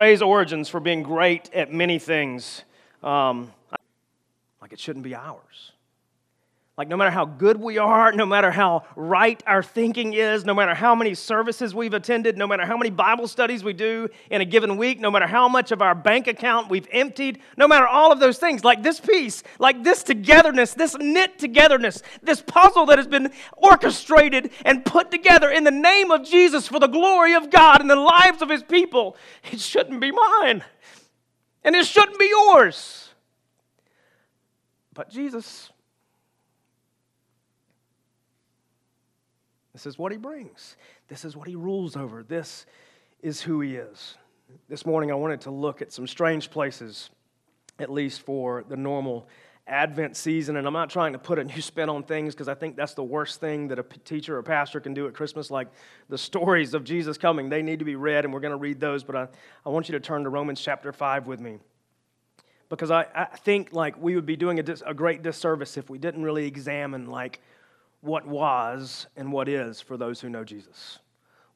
Praise Origins for being great at many things. Like it shouldn't be ours. Like no matter how good we are, no matter how right our thinking is, no matter how many services we've attended, no matter how many Bible studies we do in a given week, no matter how much of our bank account we've emptied, no matter all of those things, like this piece, like this togetherness, this knit togetherness, this puzzle that has been orchestrated and put together in the name of Jesus for the glory of God and the lives of His people, it shouldn't be mine. And it shouldn't be yours. But Jesus, this is what He brings. This is what He rules over. This is who He is. This morning I wanted to look at some strange places, at least for the normal Advent season. And I'm not trying to put a new spin on things because I think that's the worst thing that a teacher or pastor can do at Christmas, like the stories of Jesus coming. They need to be read, and we're going to read those. But I want you to turn to Romans chapter 5 with me. Because I think like we would be doing a great disservice if we didn't really examine like what was and what is for those who know Jesus.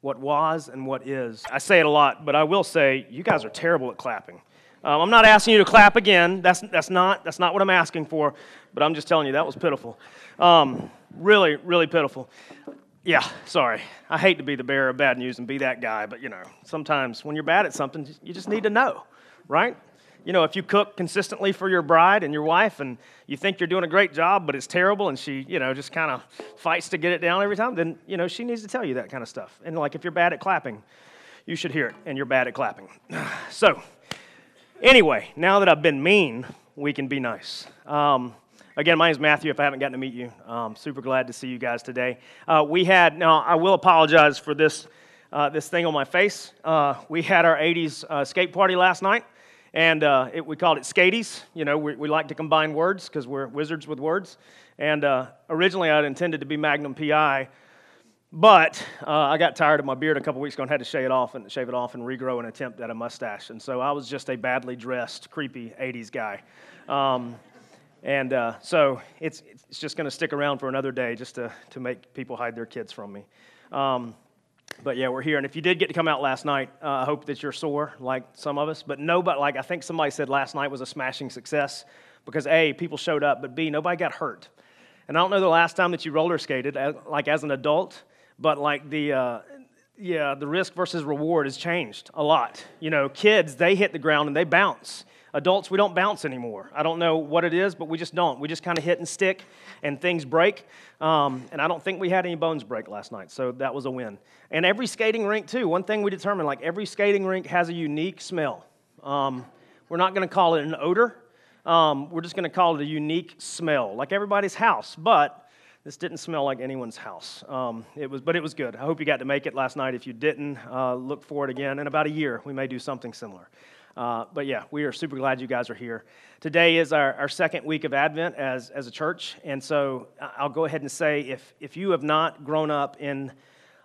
What was and what is. I say it a lot, but I will say you guys are terrible at clapping. I'm not asking you to clap again. That's not what I'm asking for. But I'm just telling you that was pitiful. Really, really pitiful. Yeah, sorry. I hate to be the bearer of bad news and be that guy, but you know sometimes when you're bad at something, you just need to know, right? You know, if you cook consistently for your bride and your wife and you think you're doing a great job, but it's terrible and she, you know, just kind of fights to get it down every time, then, you know, she needs to tell you that kind of stuff. And, like, if you're bad at clapping, you should hear it, and you're bad at clapping. So, anyway, now that I've been mean, we can be nice. Again, my name's Matthew, if I haven't gotten to meet you. Super glad to see you guys today. Now, I will apologize for this thing on my face. We had our 80s skate party last night. And we called it Skaties. You know, we like to combine words because we're wizards with words. And originally I had intended to be Magnum PI, but I got tired of my beard a couple weeks ago and had to shave it off and regrow an attempt at a mustache. And so I was just a badly dressed, creepy 80s guy. So it's just going to stick around for another day just to make people hide their kids from me. But yeah, we're here, and if you did get to come out last night, I hope that you're sore, like some of us, but nobody, like I think somebody said last night was a smashing success, because A, people showed up, but B, nobody got hurt, and I don't know the last time that you roller skated, like as an adult, but like the risk versus reward has changed a lot, you know, kids, they hit the ground and they bounce. Adults, we don't bounce anymore. I don't know what it is, but we just don't. We just kind of hit and stick, and things break. And I don't think we had any bones break last night, so that was a win. And every skating rink, too, one thing we determined, like every skating rink has a unique smell. We're not going to call it an odor. We're just going to call it a unique smell, like everybody's house. But this didn't smell like anyone's house. It was good. I hope you got to make it last night. If you didn't, look for it again. In about a year, we may do something similar. But yeah, we are super glad you guys are here. Today is our second week of Advent as a church, and so I'll go ahead and say if you have not grown up in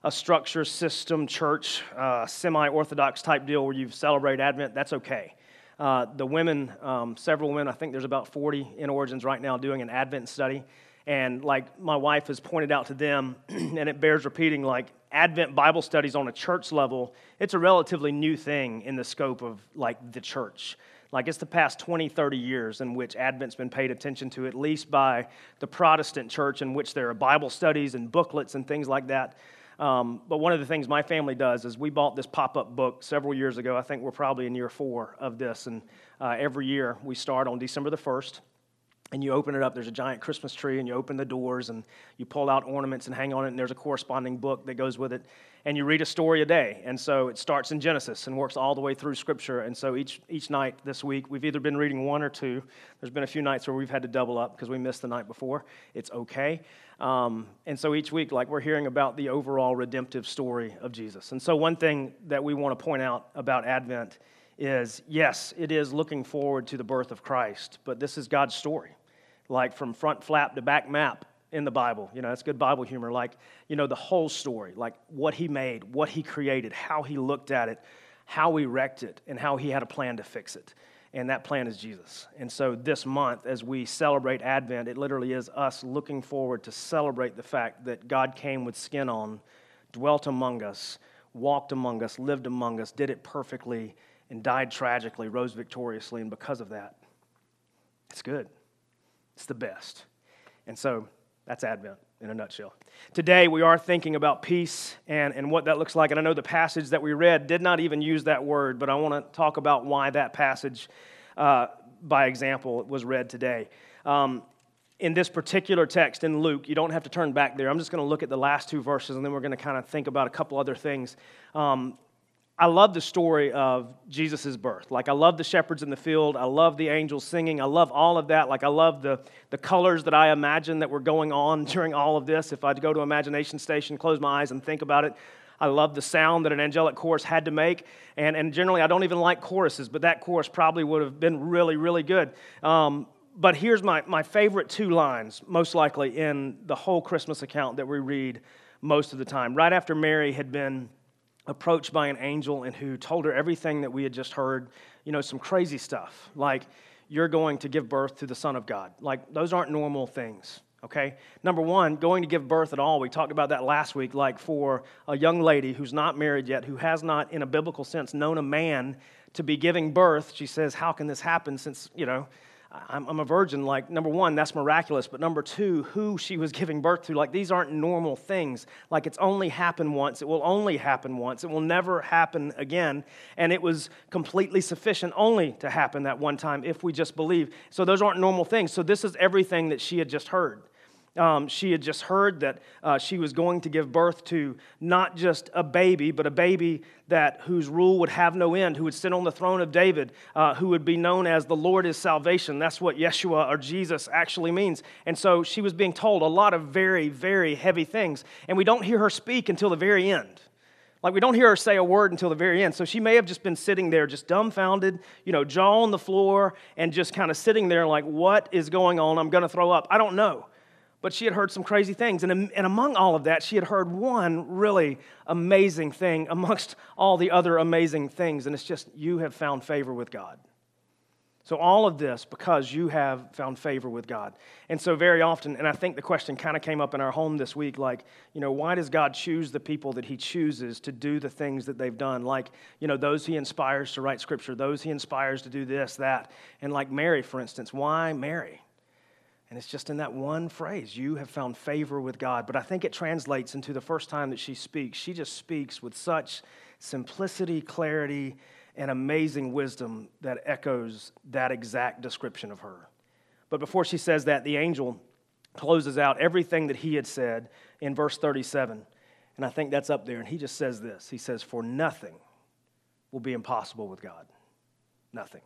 a structure, system, church, semi-Orthodox type deal where you celebrate Advent, that's okay. The women, several women, I think there's about 40 in Origins right now doing an Advent study, and like my wife has pointed out to them, and it bears repeating, like, Advent Bible studies on a church level, it's a relatively new thing in the scope of, like, the church. Like, it's the past 20, 30 years in which Advent's been paid attention to, at least by the Protestant church, in which there are Bible studies and booklets and things like that. But one of the things my family does is we bought this pop-up book several years ago. I think we're probably in year 4 of this. And every year we start on December the 1st. And you open it up, there's a giant Christmas tree, and you open the doors, and you pull out ornaments and hang on it, and there's a corresponding book that goes with it, and you read a story a day. And so it starts in Genesis and works all the way through Scripture. And so each night this week, we've either been reading one or two. There's been a few nights where we've had to double up because we missed the night before. It's okay. And so each week, like, we're hearing about the overall redemptive story of Jesus. And so one thing that we want to point out about Advent is, yes, it is looking forward to the birth of Christ, but this is God's story. Like from front flap to back map in the Bible. You know, that's good Bible humor. Like, you know, the whole story, like what He made, what He created, how He looked at it, how He wrecked it, and how He had a plan to fix it. And that plan is Jesus. And so this month, as we celebrate Advent, it literally is us looking forward to celebrate the fact that God came with skin on, dwelt among us, walked among us, lived among us, did it perfectly, and died tragically, rose victoriously, and because of that, it's good. It's the best. And so that's Advent in a nutshell. Today we are thinking about peace and what that looks like. And I know the passage that we read did not even use that word, but I want to talk about why that passage, by example, was read today. In this particular text in Luke, you don't have to turn back there. I'm just going to look at the last two verses, and then we're going to kind of think about a couple other things. I love the story of Jesus' birth. Like, I love the shepherds in the field. I love the angels singing. I love all of that. Like, I love the colors that I imagine that were going on during all of this. If I'd go to Imagination Station, close my eyes, and think about it, I love the sound that an angelic chorus had to make. And generally, I don't even like choruses, but that chorus probably would have been really, really good. But here's my favorite two lines, most likely, in the whole Christmas account that we read most of the time. Right after Mary had been approached by an angel and who told her everything that we had just heard, you know, some crazy stuff, like, you're going to give birth to the Son of God. Like, those aren't normal things, okay? Number one, going to give birth at all. We talked about that last week, like, for a young lady who's not married yet, who has not, in a biblical sense, known a man to be giving birth. She says, how can this happen since, you know, I'm a virgin? Like, number one, that's miraculous. But number two, who she was giving birth to, like, these aren't normal things. Like, it's only happened once. It will only happen once. It will never happen again. And it was completely sufficient only to happen that one time if we just believe. So those aren't normal things. So this is everything that she had just heard. She had just heard that she was going to give birth to not just a baby, but a baby that whose rule would have no end, who would sit on the throne of David, who would be known as the Lord is salvation. That's what Yeshua or Jesus actually means. And so she was being told a lot of very, very heavy things. And we don't hear her speak until the very end. Like, we don't hear her say a word until the very end. So she may have just been sitting there just dumbfounded, you know, jaw on the floor and just kind of sitting there like, what is going on? I'm going to throw up. I don't know. But she had heard some crazy things, and among all of that, she had heard one really amazing thing amongst all the other amazing things, and it's just, you have found favor with God. So all of this because you have found favor with God. And so very often, and I think the question kind of came up in our home this week, like, you know, why does God choose the people that he chooses to do the things that they've done? Like, you know, those he inspires to write scripture, those he inspires to do this, that. And like Mary, for instance, why Mary? And it's just in that one phrase, you have found favor with God. But I think it translates into the first time that she speaks. She just speaks with such simplicity, clarity, and amazing wisdom that echoes that exact description of her. But before she says that, the angel closes out everything that he had said in verse 37. And I think that's up there. And he just says this. He says, for nothing will be impossible with God. Nothing.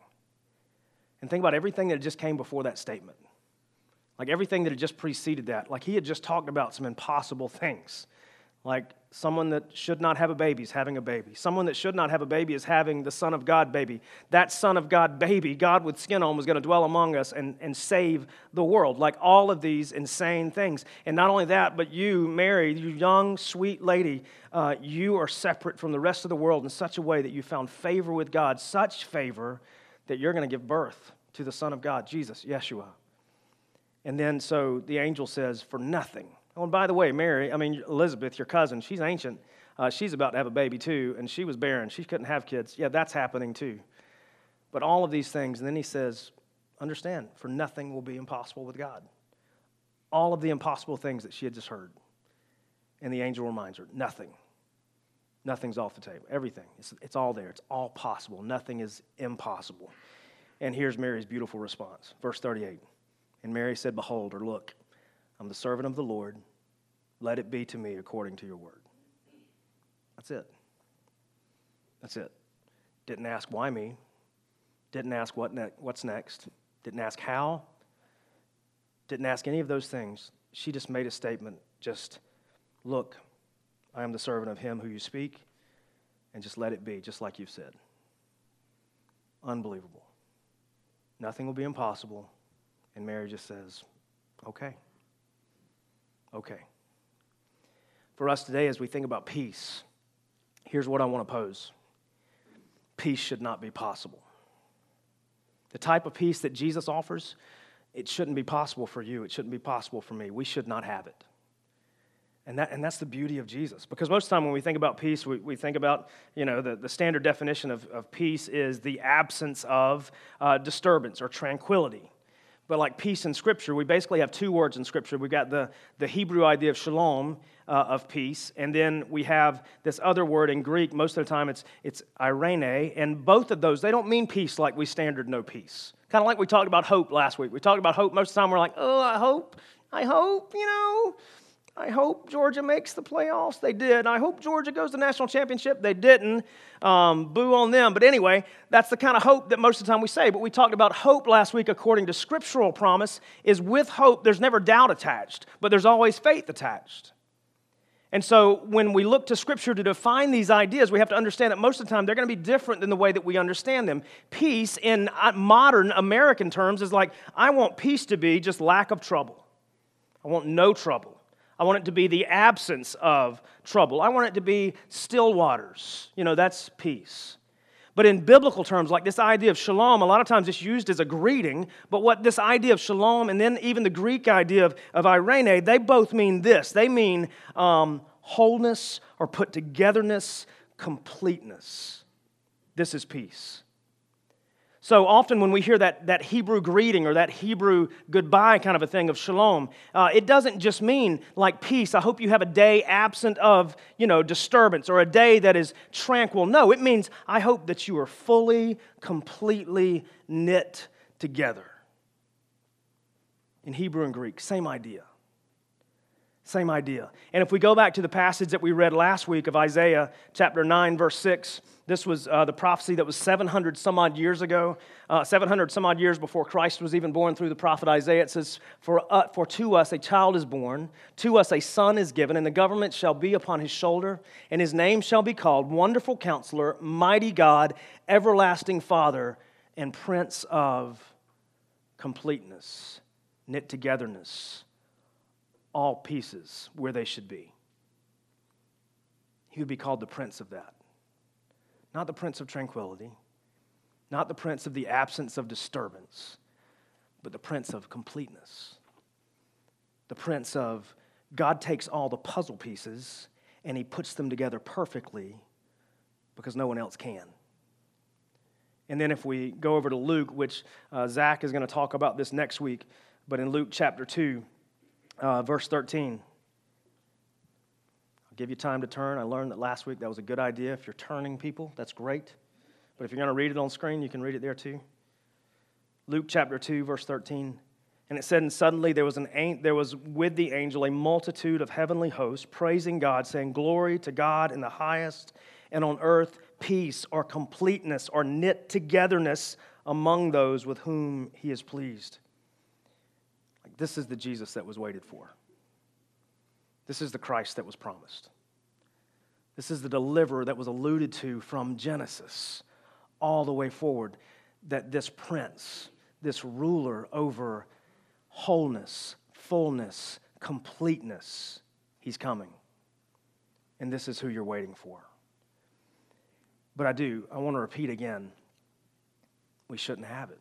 And think about everything that just came before that statement. Like everything that had just preceded that. Like he had just talked about some impossible things. Like someone that should not have a baby is having a baby. Someone that should not have a baby is having the Son of God baby. That Son of God baby, God with skin on, was going to dwell among us and save the world. Like all of these insane things. And not only that, but you, Mary, you young, sweet lady, you are separate from the rest of the world in such a way that you found favor with God, such favor that you're going to give birth to the Son of God, Jesus, Yeshua. And then so the angel says, for nothing. Oh, and by the way, Elizabeth, your cousin, she's ancient. She's about to have a baby too, and she was barren. She couldn't have kids. Yeah, that's happening too. But all of these things, and then he says, understand, for nothing will be impossible with God. All of the impossible things that she had just heard. And the angel reminds her, nothing. Nothing's off the table. Everything. It's all there. It's all possible. Nothing is impossible. And here's Mary's beautiful response. Verse 38. And Mary said, behold, or look, I'm the servant of the Lord. Let it be to me according to your word. That's it. That's it. Didn't ask why me. Didn't ask what's next. Didn't ask how. Didn't ask any of those things. She just made a statement. Just, look, I am the servant of him who you speak, and just let it be, just like you've said. Unbelievable. Nothing will be impossible. And Mary just says, okay, okay. For us today, as we think about peace, here's what I want to pose. Peace should not be possible. The type of peace that Jesus offers, it shouldn't be possible for you. It shouldn't be possible for me. We should not have it. And that's the beauty of Jesus. Because most of the time when we think about peace, we think about, the standard definition of peace is the absence of disturbance or tranquility. But like peace in Scripture, we basically have two words in Scripture. We've got the Hebrew idea of shalom, of peace, and then we have this other word in Greek. Most of the time it's eirene, and both of those, they don't mean peace like we standard know peace. Kind of like we talked about hope last week. We talked about hope. Most of the time we're like, oh, I hope Georgia makes the playoffs. They did. I hope Georgia goes to the national championship. They didn't. Boo on them. But anyway, that's the kind of hope that most of the time we say. But we talked about hope last week according to scriptural promise is with hope, there's never doubt attached, but there's always faith attached. And so when we look to Scripture to define these ideas, we have to understand that most of the time they're going to be different than the way that we understand them. Peace in modern American terms is like, I want peace to be just lack of trouble. I want no trouble. I want it to be the absence of trouble. I want it to be still waters. That's peace. But in biblical terms, like this idea of shalom, a lot of times it's used as a greeting, but what this idea of shalom and then even the Greek idea of eirene, they both mean this. They mean wholeness or put togetherness, completeness. This is peace. So often when we hear that Hebrew greeting or that Hebrew goodbye kind of a thing of shalom, it doesn't just mean like peace, I hope you have a day absent of, disturbance or a day that is tranquil. No, it means I hope that you are fully, completely knit together. In Hebrew and Greek, same idea. Same idea. And if we go back to the passage that we read last week of Isaiah chapter 9, verse 6, this was the prophecy that was 700 some odd years ago, 700 some odd years before Christ was even born through the prophet Isaiah. It says, For to us a child is born, to us a son is given, and the government shall be upon his shoulder, and his name shall be called Wonderful Counselor, Mighty God, Everlasting Father, and Prince of Completeness, Knit Togetherness. All pieces where they should be. He would be called the prince of that. Not the prince of tranquility, not the prince of the absence of disturbance, but the prince of completeness. The prince of God takes all the puzzle pieces and he puts them together perfectly because no one else can. And then if we go over to Luke, which Zach is going to talk about this next week, but in Luke chapter 2, verse 13, I'll give you time to turn. I learned that last week that was a good idea. If you're turning people, that's great. But if you're going to read it on screen, you can read it there too. Luke chapter 2, verse 13. And it said, and suddenly there was with the angel a multitude of heavenly hosts praising God, saying, Glory to God in the highest, and on earth peace or completeness or knit togetherness among those with whom he is pleased. This is the Jesus that was waited for. This is the Christ that was promised. This is the deliverer that was alluded to from Genesis all the way forward, that this prince, this ruler over wholeness, fullness, completeness, he's coming. And this is who you're waiting for. But I want to repeat again, we shouldn't have it.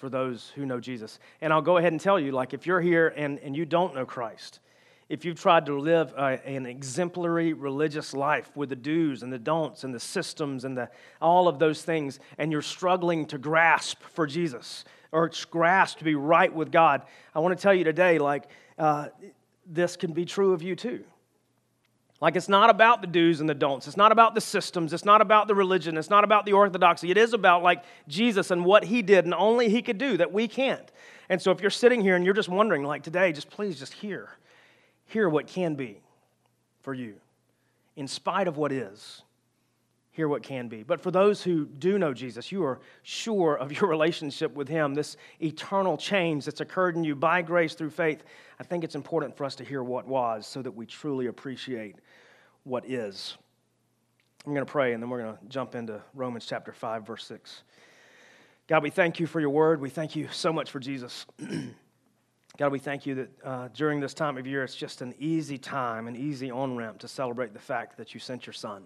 For those who know Jesus. And I'll go ahead and tell you, if you're here and you don't know Christ, if you've tried to live an exemplary religious life with the do's and the don'ts and the systems and all of those things, and you're struggling to grasp for Jesus or grasp to be right with God, I want to tell you today, this can be true of you too. It's not about the do's and the don'ts. It's not about the systems. It's not about the religion. It's not about the orthodoxy. It is about, Jesus and what he did and only he could do that we can't. And so if you're sitting here and you're just wondering, today, please hear what can be for you. In spite of what is, hear what can be. But for those who do know Jesus, you are sure of your relationship with him, this eternal change that's occurred in you by grace through faith. I think it's important for us to hear what was so that we truly appreciate what is. I'm going to pray, and then we're going to jump into Romans chapter 5, verse 6. God, we thank you for your word. We thank you so much for Jesus. God, we thank you that during this time of year, it's just an easy time, an easy on-ramp to celebrate the fact that you sent your son.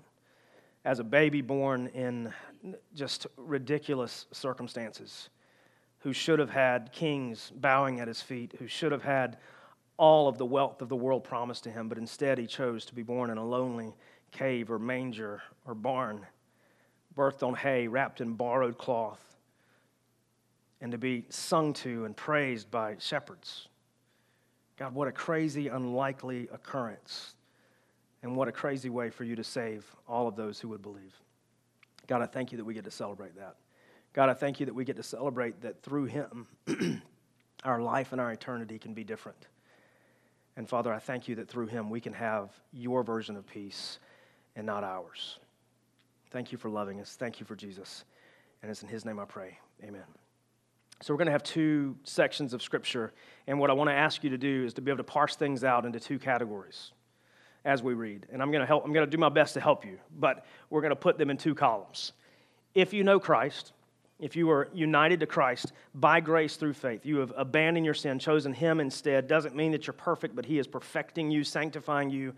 As a baby born in just ridiculous circumstances, who should have had kings bowing at his feet, who should have had all of the wealth of the world promised to him, but instead he chose to be born in a lonely cave or manger or barn, birthed on hay, wrapped in borrowed cloth, and to be sung to and praised by shepherds. God, what a crazy, unlikely occurrence, and what a crazy way for you to save all of those who would believe. God, I thank you that we get to celebrate that. God, I thank you that we get to celebrate that through him, our life and our eternity can be different. And Father, I thank you that through him we can have your version of peace and not ours. Thank you for loving us. Thank you for Jesus. And it's in his name I pray. Amen. So we're going to have two sections of Scripture, and what I want to ask you to do is to be able to parse things out into two categories as we read. And I'm going to do my best to help you, but we're going to put them in two columns. If you know Christ, if you are united to Christ by grace through faith, you have abandoned your sin, chosen him instead. Doesn't mean that you're perfect, but he is perfecting you, sanctifying you.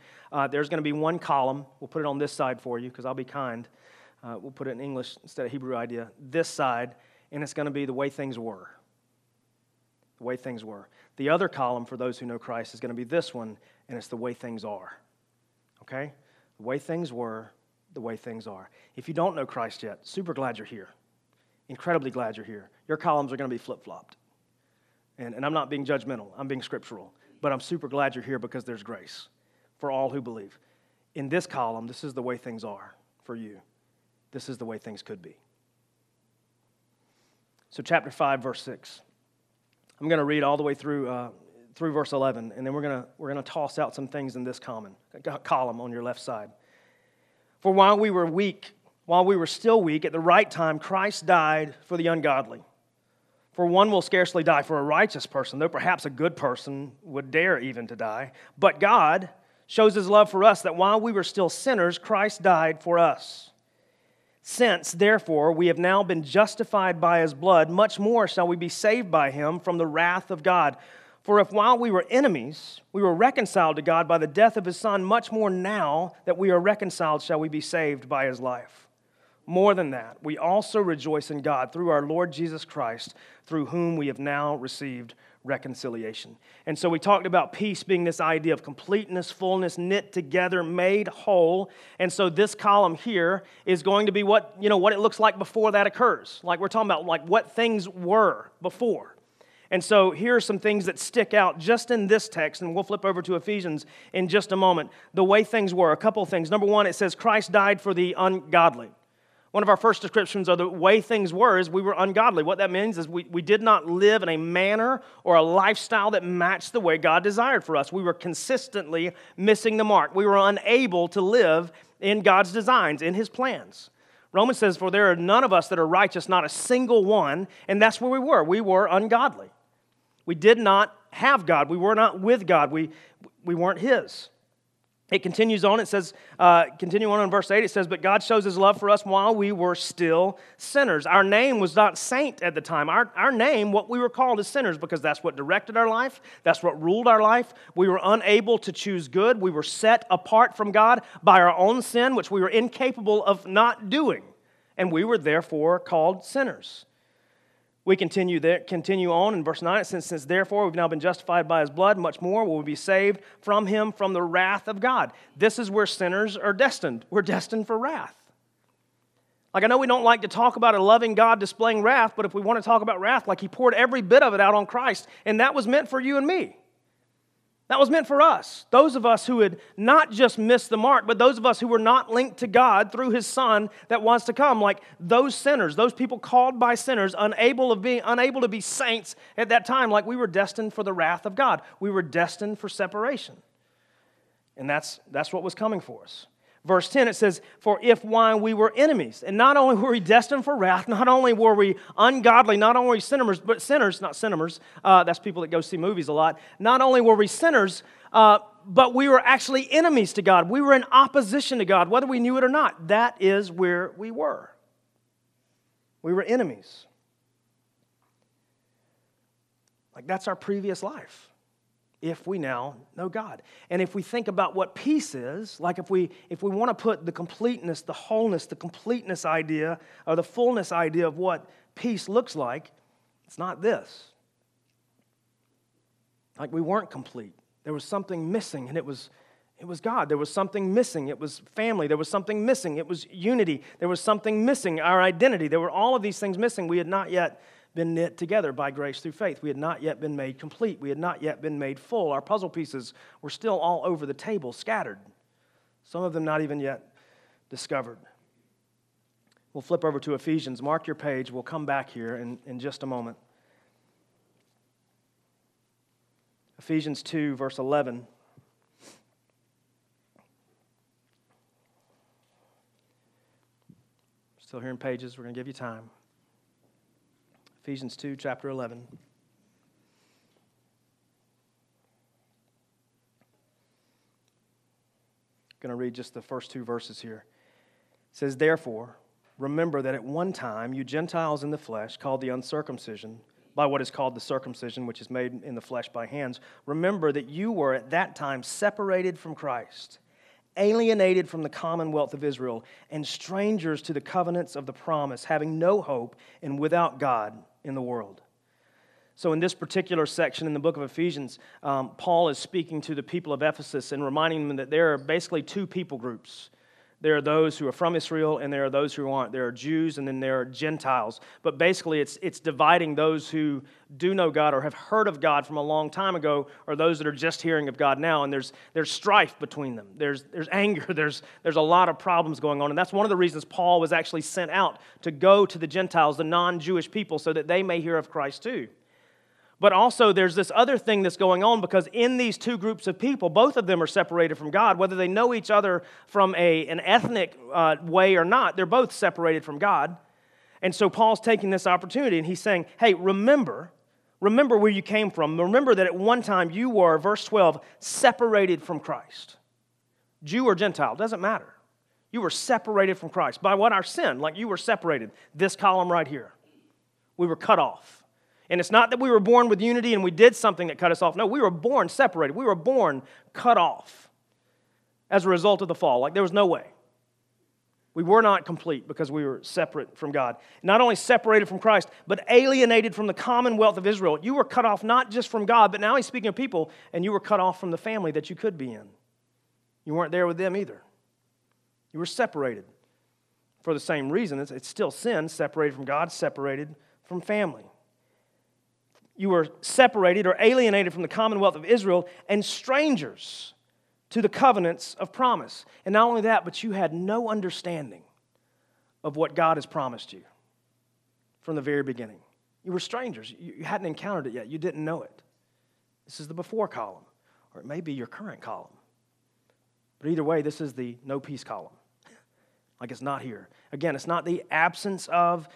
There's going to be one column. We'll put it on this side for you because I'll be kind. We'll put it in English instead of Hebrew idea. This side. And it's going to be the way things were. The way things were. The other column for those who know Christ is going to be this one, and it's the way things are. Okay? The way things were, the way things are. If you don't know Christ yet, super glad you're here. Incredibly glad you're here. Your columns are going to be flip-flopped. And I'm not being judgmental. I'm being scriptural. But I'm super glad you're here because there's grace for all who believe. In this column, this is the way things are for you. This is the way things could be. So chapter 5, verse 6. I'm going to read all the way through verse 11, and then we're going to toss out some things in this column on your left side. For while we were still weak, at the right time Christ died for the ungodly. For one will scarcely die for a righteous person, though perhaps a good person would dare even to die. But God shows his love for us that while we were still sinners, Christ died for us. Since, therefore, we have now been justified by his blood, much more shall we be saved by him from the wrath of God. For if while we were enemies, we were reconciled to God by the death of his Son, much more now that we are reconciled shall we be saved by his life. More than that, we also rejoice in God through our Lord Jesus Christ, through whom we have now received reconciliation. And so we talked about peace being this idea of completeness, fullness, knit together, made whole. And so this column here is going to be what it looks like before that occurs. Like we're talking about, like what things were before. And so here are some things that stick out just in this text, and we'll flip over to Ephesians in just a moment. The way things were, a couple of things. Number one, it says Christ died for the ungodly. One of our first descriptions of the way things were is we were ungodly. What that means is we did not live in a manner or a lifestyle that matched the way God desired for us. We were consistently missing the mark. We were unable to live in God's designs, in his plans. Romans says, for there are none of us that are righteous, not a single one, and that's where we were. We were ungodly. We did not have God. We were not with God. We weren't his. It continues on, in verse 8, it says, but God shows his love for us while we were still sinners. Our name was not saint at the time. Our name, what we were called as sinners, because that's what directed our life, that's what ruled our life. We were unable to choose good. We were set apart from God by our own sin, which we were incapable of not doing. And we were therefore called sinners. We continue on in verse 9. Since therefore we've now been justified by his blood, much more will we be saved from him from the wrath of God. This is where sinners are destined. We're destined for wrath. Like I know we don't like to talk about a loving God displaying wrath, but if we want to talk about wrath, like he poured every bit of it out on Christ, and that was meant for you and me. That was meant for us, those of us who had not just missed the mark, but those of us who were not linked to God through his Son that was to come, like those sinners, those people called by sinners, unable to be saints at that time, like we were destined for the wrath of God. We were destined for separation. And that's what was coming for us. Verse 10, it says, for if while we were enemies, and not only were we destined for wrath, not only were we ungodly, not only were we sinners, but sinners, not cinnamers, that's people that go see movies a lot, not only were we sinners, but we were actually enemies to God. We were in opposition to God, whether we knew it or not. That is where we were. We were enemies. Like that's our previous life. If we now know God. And if we think about what peace is, like if we want to put the completeness, the wholeness, the completeness idea, or the fullness idea of what peace looks like, it's not this. Like we weren't complete. There was something missing, and it was God. There was something missing. It was family. There was something missing. It was unity. There was something missing, our identity. There were all of these things missing. We had not yet been knit together by grace through faith. We had not yet been made complete. We had not yet been made full. Our puzzle pieces were still all over the table, scattered. Some of them not even yet discovered. We'll flip over to Ephesians. Mark your page. We'll come back here in just a moment. Ephesians 2, verse 11. Still here in pages, we're going to give you time. Ephesians 2, chapter 11. I'm going to read just the first two verses here. It says, "Therefore, remember that at one time you Gentiles in the flesh, called the uncircumcision, by what is called the circumcision, which is made in the flesh by hands, remember that you were at that time separated from Christ, alienated from the commonwealth of Israel, and strangers to the covenants of the promise, having no hope and without God in the world." So in this particular section in the book of Ephesians, Paul is speaking to the people of Ephesus and reminding them that there are basically two people groups. There are those who are from Israel, and there are those who aren't. There are Jews, and then there are Gentiles. But basically, it's dividing those who do know God or have heard of God from a long time ago, or those that are just hearing of God now. And there's strife between them. There's anger. There's a lot of problems going on. And that's one of the reasons Paul was actually sent out to go to the Gentiles, the non-Jewish people, so that they may hear of Christ too. But also there's this other thing that's going on, because in these two groups of people, both of them are separated from God. Whether they know each other from an ethnic way or not, they're both separated from God. And so Paul's taking this opportunity and he's saying, hey, remember where you came from. Remember that at one time you were, verse 12, separated from Christ. Jew or Gentile, doesn't matter. You were separated from Christ. By what? Our sin, like you were separated. This column right here. We were cut off. And it's not that we were born with unity and we did something that cut us off. No, we were born separated. We were born cut off as a result of the fall. Like there was no way. We were not complete because we were separate from God. Not only separated from Christ, but alienated from the commonwealth of Israel. You were cut off not just from God, but now he's speaking of people, and you were cut off from the family that you could be in. You weren't there with them either. You were separated for the same reason. It's still sin, separated from God, separated from family. You were separated or alienated from the commonwealth of Israel and strangers to the covenants of promise. And not only that, but you had no understanding of what God has promised you from the very beginning. You were strangers. You hadn't encountered it yet. You didn't know it. This is the before column, or it may be your current column. But either way, this is the no peace column. Like it's not here. Again, it's not the absence of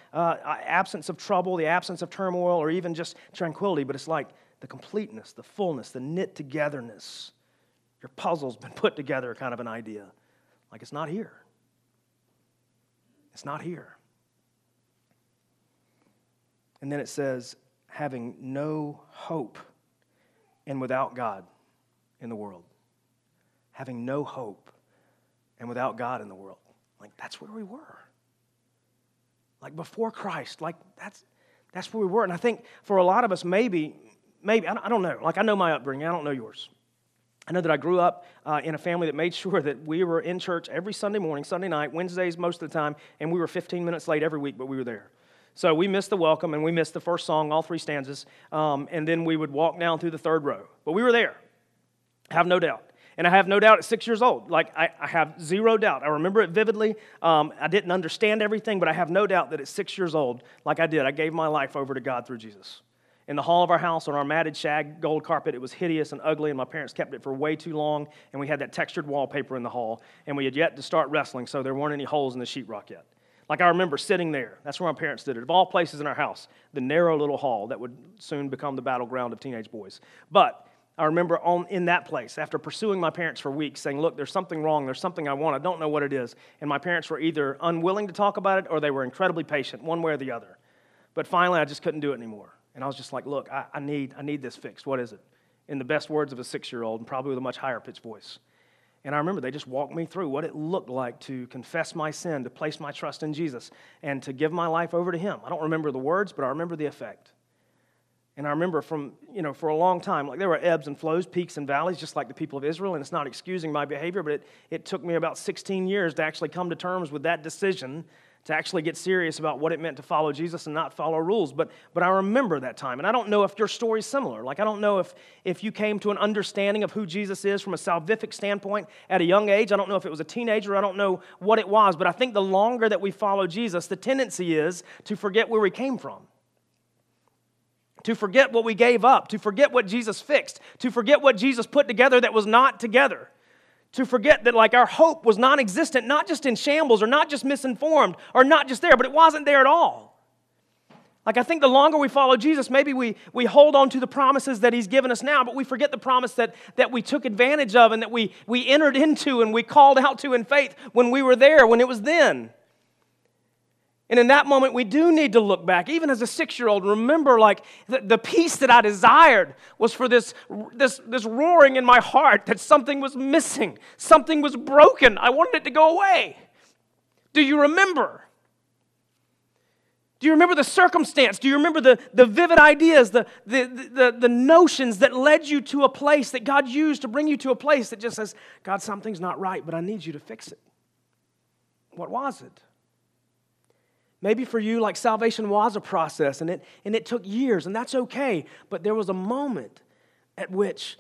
trouble, the absence of turmoil, or even just tranquility, but it's like the completeness, the fullness, the knit togetherness. Your puzzle's been put together kind of an idea. Like it's not here. It's not here. And then it says, having no hope and without God in the world. Having no hope and without God in the world. Like, that's where we were. Like, before Christ, like, that's where we were. And I think for a lot of us, maybe, I don't know. Like, I know my upbringing. I don't know yours. I know that I grew up in a family that made sure that we were in church every Sunday morning, Sunday night, Wednesdays most of the time, and we were 15 minutes late every week, but we were there. So we missed the welcome, and we missed the first song, all three stanzas, and then we would walk down through the third row. But we were there. I have no doubt. And I have no doubt at 6 years old, like I have zero doubt. I remember it vividly. I didn't understand everything, but I have no doubt that at 6 years old, like I did, I gave my life over to God through Jesus. In the hall of our house on our matted shag gold carpet, it was hideous and ugly, and my parents kept it for way too long, and we had that textured wallpaper in the hall, and we had yet to start wrestling, so there weren't any holes in the sheetrock yet. Like I remember sitting there. That's where my parents did it. Of all places in our house, the narrow little hall that would soon become the battleground of teenage boys. But I remember in that place, after pursuing my parents for weeks, saying, look, there's something wrong, there's something I want, I don't know what it is. And my parents were either unwilling to talk about it or they were incredibly patient, one way or the other. But finally, I just couldn't do it anymore. And I was just like, look, I need this fixed. What is it? In the best words of a 6-year-old, and probably with a much higher pitched voice. And I remember they just walked me through what it looked like to confess my sin, to place my trust in Jesus, and to give my life over to him. I don't remember the words, but I remember the effect. And I remember from, for a long time, like there were ebbs and flows, peaks and valleys, just like the people of Israel. And it's not excusing my behavior, but it took me about 16 years to actually come to terms with that decision, to actually get serious about what it meant to follow Jesus and not follow rules. But I remember that time, and I don't know if your story's similar. Like, I don't know if you came to an understanding of who Jesus is from a salvific standpoint at a young age. I don't know if it was a teenager. I don't know what it was. But I think the longer that we follow Jesus, the tendency is to forget where we came from, to forget what we gave up, to forget what Jesus fixed, to forget what Jesus put together that was not together, to forget that like our hope was non-existent, not just in shambles or not just misinformed or not just there, but it wasn't there at all. Like I think the longer we follow Jesus, maybe we hold on to the promises that he's given us now, but we forget the promise that we took advantage of and that we entered into and we called out to in faith when we were there, when it was then. And in that moment, we do need to look back, even as a 6-year-old, remember like the peace that I desired was for this roaring in my heart that something was missing, something was broken. I wanted it to go away. Do you remember? Do you remember the circumstance? Do you remember the vivid ideas, the notions that led you to a place that God used to bring you to a place that just says, God, something's not right, but I need you to fix it. What was it? Maybe for you, like salvation was a process, and it took years, and that's okay. But there was a moment at which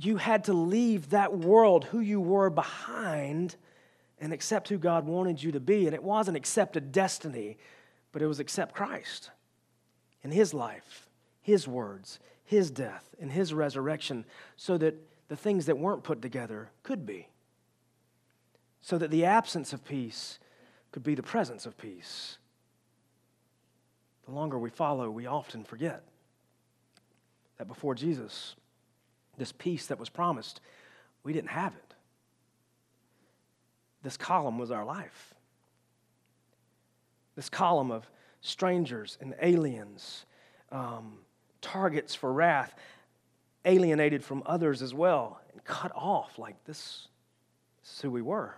you had to leave that world, who you were behind, and accept who God wanted you to be. And it wasn't accepted destiny, but it was accept Christ and his life, his words, his death, and his resurrection, so that the things that weren't put together could be, so that the absence of peace could be the presence of peace. The longer we follow, we often forget that before Jesus, this peace that was promised, we didn't have it. This column was our life. This column of strangers and aliens, targets for wrath, alienated from others as well, and cut off like this is who we were.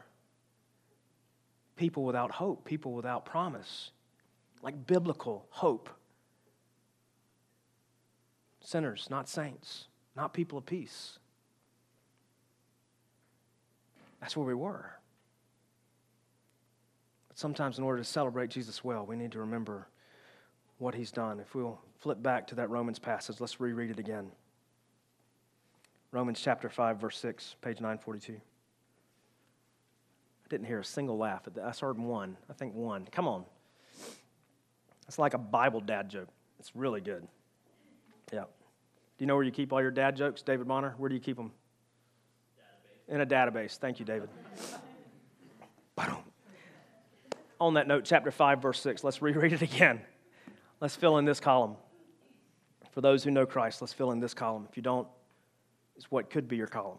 People without hope, people without promise, like biblical hope. Sinners, not saints, not people of peace. That's where we were. But sometimes in order to celebrate Jesus well, we need to remember what he's done. If we'll flip back to that Romans passage, let's reread it again. Romans chapter 5, verse 6, page 942. I didn't hear a single laugh. I heard one. I think one. Come on. It's like a Bible dad joke. It's really good. Yeah. Do you know where you keep all your dad jokes, David Bonner? Where do you keep them? Database. In a database. Thank you, David. On that note, chapter 5, verse 6. Let's reread it again. Let's fill in this column. For those who know Christ, let's fill in this column. If you don't, it's what could be your column.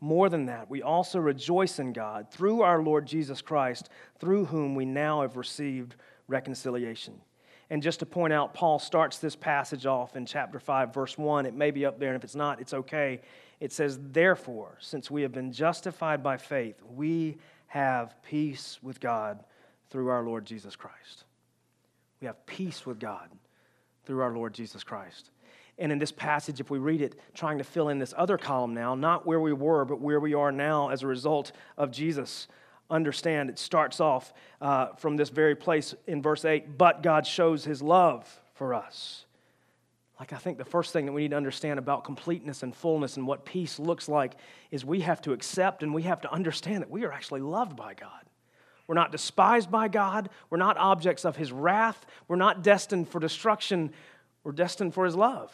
More than that, we also rejoice in God through our Lord Jesus Christ, through whom we now have received reconciliation. And just to point out, Paul starts this passage off in chapter 5, verse 1. It may be up there, and if it's not, it's okay. It says, therefore, since we have been justified by faith, we have peace with God through our Lord Jesus Christ. We have peace with God through our Lord Jesus Christ. And in this passage, if we read it, trying to fill in this other column now, not where we were, but where we are now as a result of Jesus, understand it starts off from this very place in verse 8, but God shows his love for us. Like I think the first thing that we need to understand about completeness and fullness and what peace looks like is we have to accept and we have to understand that we are actually loved by God. We're not despised by God. We're not objects of his wrath. We're not destined for destruction. We're destined for his love.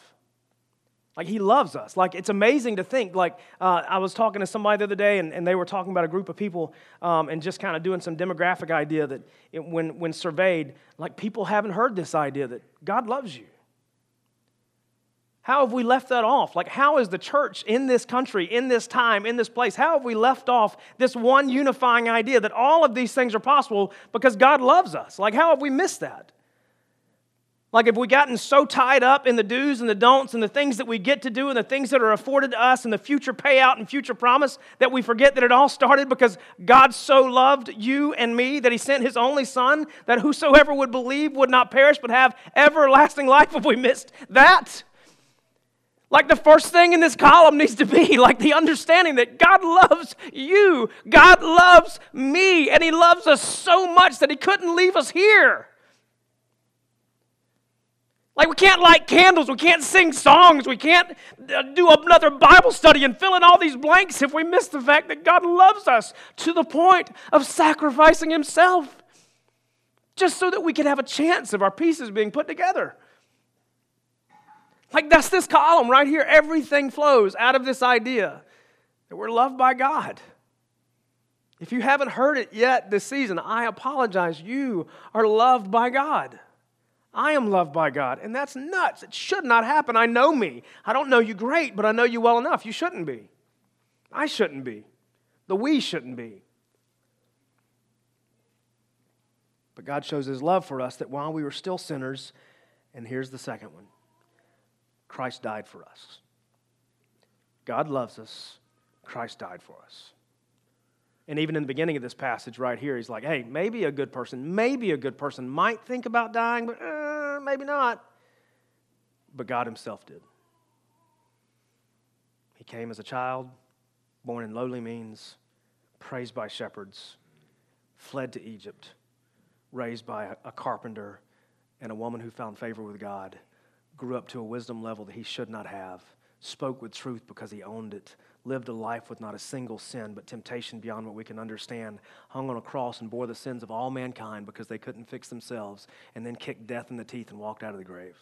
Like, he loves us. Like, it's amazing to think, like, I was talking to somebody the other day, and they were talking about a group of people and just kind of doing some demographic idea that when surveyed, like, people haven't heard this idea that God loves you. How have we left that off? Like, how is the church in this country, in this time, in this place, how have we left off this one unifying idea that all of these things are possible because God loves us? Like, how have we missed that? Like, have we gotten so tied up in the do's and the don'ts and the things that we get to do and the things that are afforded to us and the future payout and future promise that we forget that it all started because God so loved you and me that He sent His only Son, that whosoever would believe would not perish but have everlasting life? Have we missed that? Like, the first thing in this column needs to be like the understanding that God loves you, God loves me, and He loves us so much that He couldn't leave us here. Like, we can't light candles, we can't sing songs, we can't do another Bible study and fill in all these blanks if we miss the fact that God loves us to the point of sacrificing Himself just so that we can have a chance of our pieces being put together. Like, that's this column right here. Everything flows out of this idea that we're loved by God. If you haven't heard it yet this season, I apologize. You are loved by God. I am loved by God, and that's nuts. It should not happen. I know me. I don't know you great, but I know you well enough. You shouldn't be. I shouldn't be. We shouldn't be. But God shows His love for us that while we were still sinners, and here's the second one, Christ died for us. God loves us. Christ died for us. And even in the beginning of this passage right here, He's like, hey, maybe a good person might think about dying, but maybe not. But God Himself did. He came as a child, born in lowly means, praised by shepherds, fled to Egypt, raised by a carpenter and a woman who found favor with God, grew up to a wisdom level that he should not have, spoke with truth because he owned it, lived a life with not a single sin but temptation beyond what we can understand, hung on a cross and bore the sins of all mankind because they couldn't fix themselves, and then kicked death in the teeth and walked out of the grave.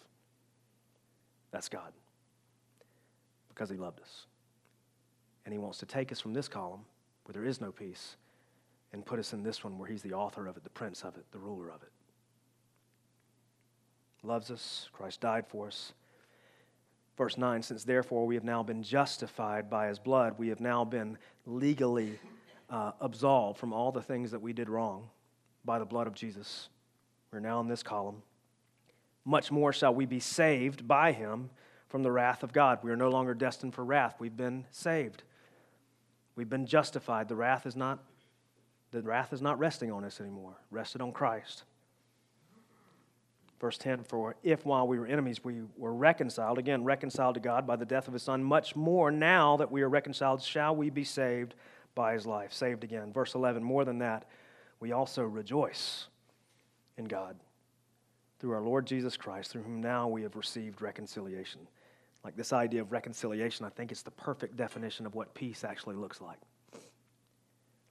That's God, because He loved us. And He wants to take us from this column where there is no peace and put us in this one where He's the author of it, the prince of it, the ruler of it. Loves us. Christ died for us. Verse 9, since therefore we have now been justified by His blood, we have now been legally absolved from all the things that we did wrong by the blood of Jesus. We're now in this column. Much more shall we be saved by Him from the wrath of God. We are no longer destined for wrath. We've been saved. We've been justified. The wrath is not resting on us anymore. Rested on Christ. Verse 10, for if while we were enemies we were reconciled, again, reconciled to God by the death of His Son, much more now that we are reconciled shall we be saved by His life. Saved again. Verse 11, more than that, we also rejoice in God through our Lord Jesus Christ, through whom now we have received reconciliation. Like, this idea of reconciliation, I think it's the perfect definition of what peace actually looks like.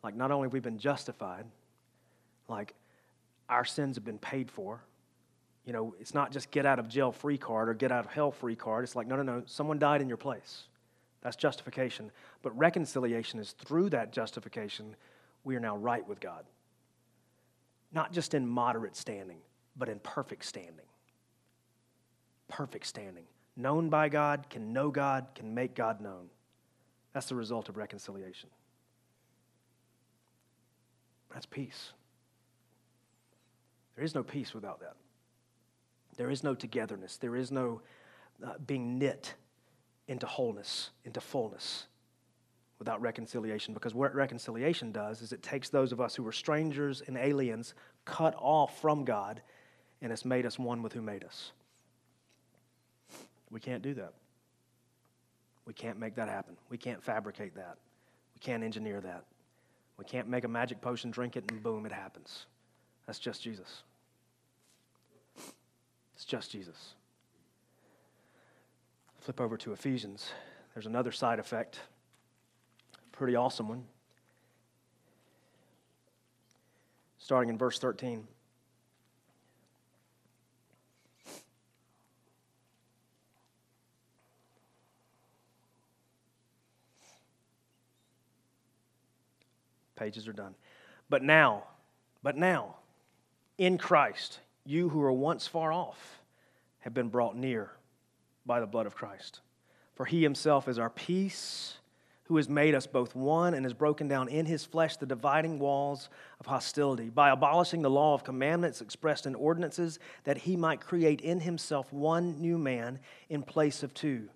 Like, not only have we been justified, like, our sins have been paid for. You know, it's not just get out of jail free card or get out of hell free card. It's like, no, someone died in your place. That's justification. But reconciliation is through that justification, we are now right with God. Not just in moderate standing, but in perfect standing. Perfect standing. Known by God, can know God, can make God known. That's the result of reconciliation. That's peace. There is no peace without that. There is no togetherness. There is no being knit into wholeness, into fullness without reconciliation. Because what reconciliation does is it takes those of us who were strangers and aliens cut off from God, and it's made us one with who made us. We can't do that. We can't make that happen. We can't fabricate that. We can't engineer that. We can't make a magic potion, drink it, and boom, it happens. That's just Jesus. It's just Jesus. Flip over to Ephesians. There's another side effect, a pretty awesome one. Starting in verse 13. Pages are done. But now, in Christ, you who were once far off have been brought near by the blood of Christ. For he himself is our peace, who has made us both one and has broken down in his flesh the dividing walls of hostility, by abolishing the law of commandments expressed in ordinances, that he might create in himself one new man in place of two,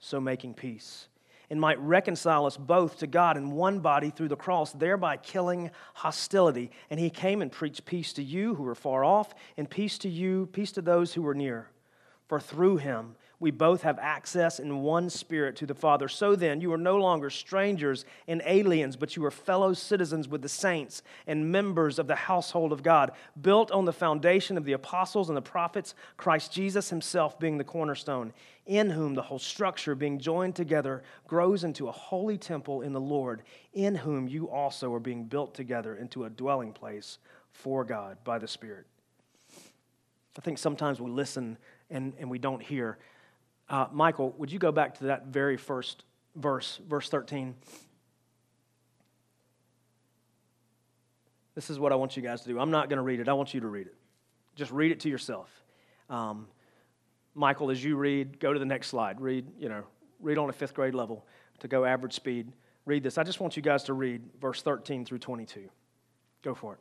so making peace, and might reconcile us both to God in one body through the cross, thereby killing hostility. And he came and preached peace to you who were far off, and peace to you, peace to those who were near. For through him we both have access in one Spirit to the Father. So then, you are no longer strangers and aliens, but you are fellow citizens with the saints and members of the household of God, built on the foundation of the apostles and the prophets, Christ Jesus himself being the cornerstone, in whom the whole structure, being joined together, grows into a holy temple in the Lord, in whom you also are being built together into a dwelling place for God by the Spirit. I think sometimes we listen and we don't hear. Michael, would you go back to that very first verse, verse 13? This is what I want you guys to do. I'm not going to read it. I want you to read it. Just read it to yourself. Michael, as you read, go to the next slide. Read on a fifth grade level to go average speed. Read this. I just want you guys to read verse 13 through 22. Go for it.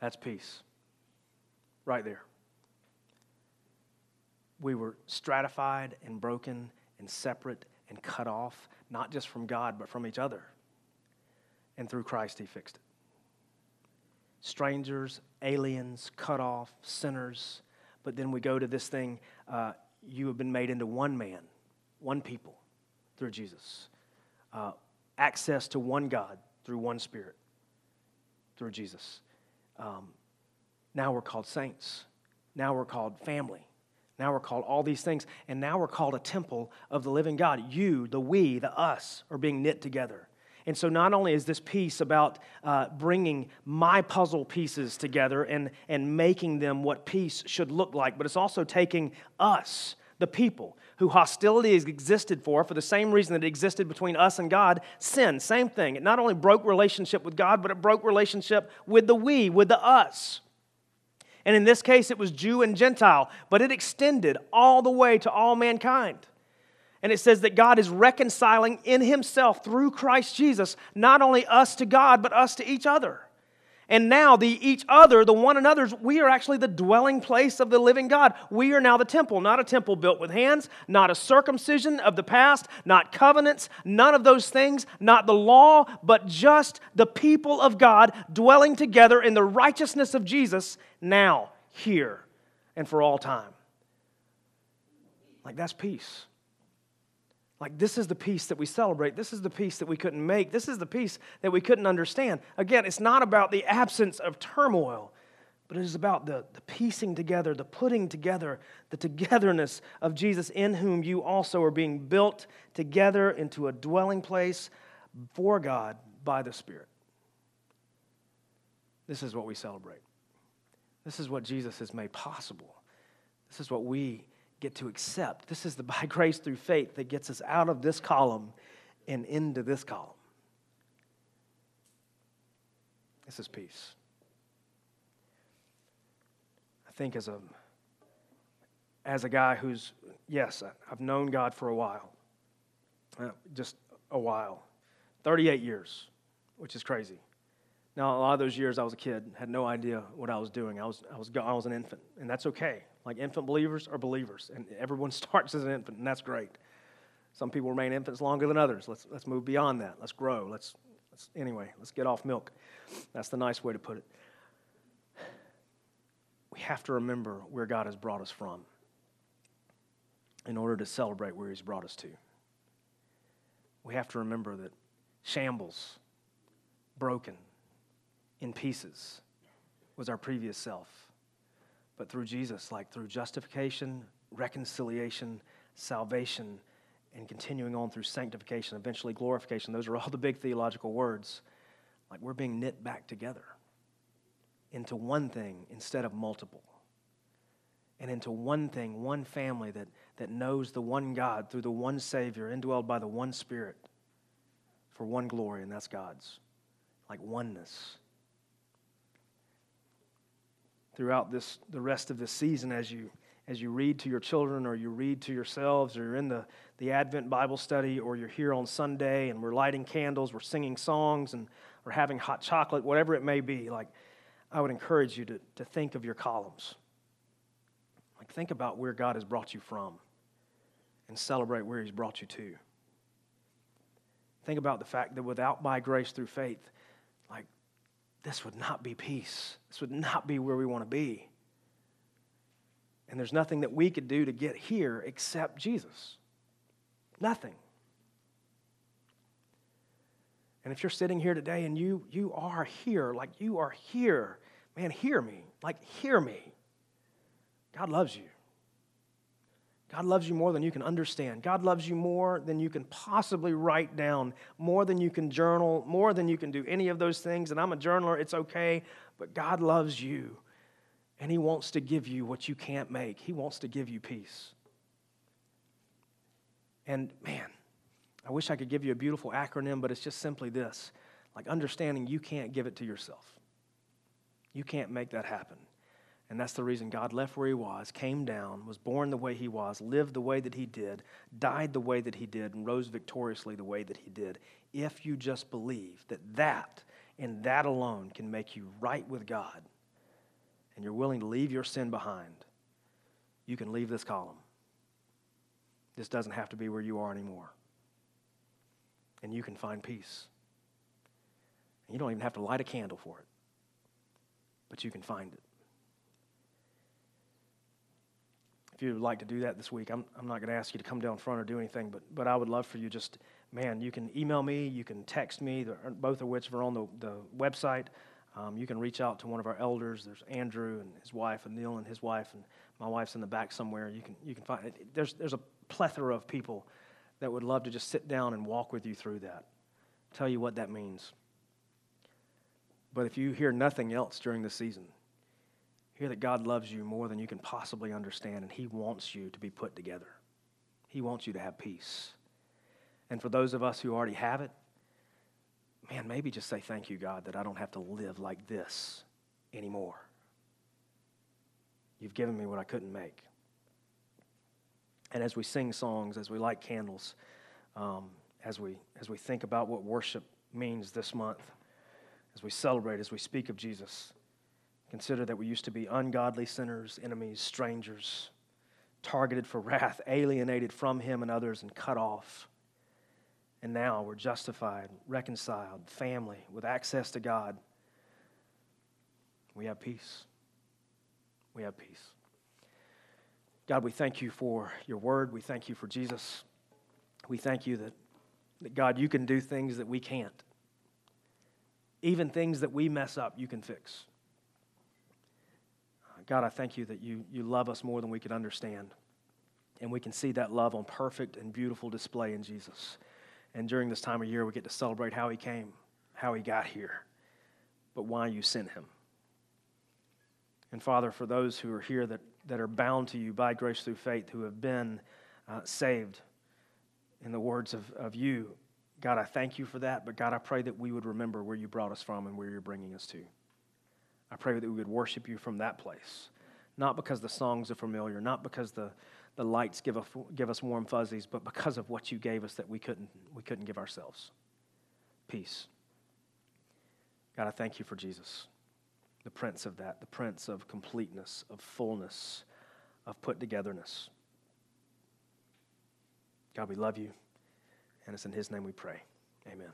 That's peace, right there. We were stratified and broken and separate and cut off, not just from God, but from each other. And through Christ, he fixed it. Strangers, aliens, cut off, sinners. But then we go to this thing, you have been made into one man, one people, through Jesus. Access to one God through one Spirit, through Jesus. Now we're called saints. Now we're called family. Now we're called all these things. And now we're called a temple of the living God. You, the we, the us, are being knit together. And so not only is this piece about bringing my puzzle pieces together and making them what peace should look like, but it's also taking us, the people, who hostility has existed for the same reason that it existed between us and God, sin, same thing. It not only broke relationship with God, but it broke relationship with the we, with the us. And in this case, it was Jew and Gentile, but it extended all the way to all mankind. And it says that God is reconciling in himself through Christ Jesus, not only us to God, but us to each other. And now the one another's, we are actually the dwelling place of the living God. We are now the temple, not a temple built with hands, not a circumcision of the past, not covenants, none of those things, not the law, but just the people of God dwelling together in the righteousness of Jesus now, here, and for all time. Like, that's peace. Like, this is the peace that we celebrate. This is the peace that we couldn't make. This is the peace that we couldn't understand. Again, it's not about the absence of turmoil, but it is about the piecing together, the putting together, the togetherness of Jesus, in whom you also are being built together into a dwelling place for God by the Spirit. This is what we celebrate. This is what Jesus has made possible. This is what we get to accept. This is the by grace through faith that gets us out of this column and into this column. This is peace. I think as a guy who's, yes, I've known God for a while, just a while, 38 years, which is crazy. Now, a lot of those years I was a kid, had no idea what I was doing. I was an infant, and that's okay. Like, infant believers are believers, and everyone starts as an infant, and that's great. Some people remain infants longer than others. Let's move beyond that. Let's grow. Let's get off milk. That's the nice way to put it. We have to remember where God has brought us from in order to celebrate where He's brought us to. We have to remember that shambles, broken, in pieces, was our previous self. But through Jesus, through justification, reconciliation, salvation, and continuing on through sanctification, eventually glorification, those are all the big theological words, we're being knit back together into one thing instead of multiple, and into one thing, one family that knows the one God through the one Savior, indwelled by the one Spirit for one glory, and that's God's. Oneness. Throughout the rest of this season, as you read to your children, or you read to yourselves, or you're in the Advent Bible study, or you're here on Sunday and we're lighting candles, we're singing songs, and we're having hot chocolate, whatever it may be, I would encourage you to think of your columns. Think about where God has brought you from and celebrate where He's brought you to. Think about the fact that without by grace through faith, this would not be peace. This would not be where we want to be. And there's nothing that we could do to get here except Jesus. Nothing. And if you're sitting here today and you are here, you are here, man, hear me. Hear me. God loves you. God loves you more than you can understand. God loves you more than you can possibly write down, more than you can journal, more than you can do any of those things. And I'm a journaler, it's okay, but God loves you, and He wants to give you what you can't make. He wants to give you peace. And man, I wish I could give you a beautiful acronym, but it's just simply this, understanding you can't give it to yourself. You can't make that happen. And that's the reason God left where He was, came down, was born the way He was, lived the way that He did, died the way that He did, and rose victoriously the way that He did. If you just believe that and that alone can make you right with God, and you're willing to leave your sin behind, you can leave this column. This doesn't have to be where you are anymore. And you can find peace. And you don't even have to light a candle for it, but you can find it. If you would like to do that this week, I'm not going to ask you to come down front or do anything, but I would love for you just, man, you can email me, you can text me, both of which are on the website. You can reach out to one of our elders. There's Andrew and his wife, and Neil and his wife, and my wife's in the back somewhere. You can find it. There's a plethora of people that would love to just sit down and walk with you through that, tell you what that means. But if you hear nothing else during this season, hear that God loves you more than you can possibly understand, and He wants you to be put together. He wants you to have peace. And for those of us who already have it, man, maybe just say, thank you, God, that I don't have to live like this anymore. You've given me what I couldn't make. And as we sing songs, as we light candles, as we think about what worship means this month, as we celebrate, as we speak of Jesus, consider that we used to be ungodly sinners, enemies, strangers, targeted for wrath, alienated from Him and others, and cut off. And now we're justified, reconciled, family, with access to God. We have peace. We have peace. God, we thank You for Your word. We thank You for Jesus. We thank You that God, You can do things that we can't. Even things that we mess up, You can fix. God, I thank You that you love us more than we could understand, and we can see that love on perfect and beautiful display in Jesus. And during this time of year, we get to celebrate how He came, how He got here, but why You sent Him. And Father, for those who are here that are bound to You by grace through faith, who have been saved, in the words of You, God, I thank You for that, but God, I pray that we would remember where You brought us from and where You're bringing us to. I pray that we would worship You from that place, not because the songs are familiar, not because the lights give us warm fuzzies, but because of what You gave us that we couldn't give ourselves. Peace. God, I thank you for Jesus, the Prince of that, the Prince of completeness, of fullness, of put-togetherness. God, we love you, and it's in his name we pray. Amen.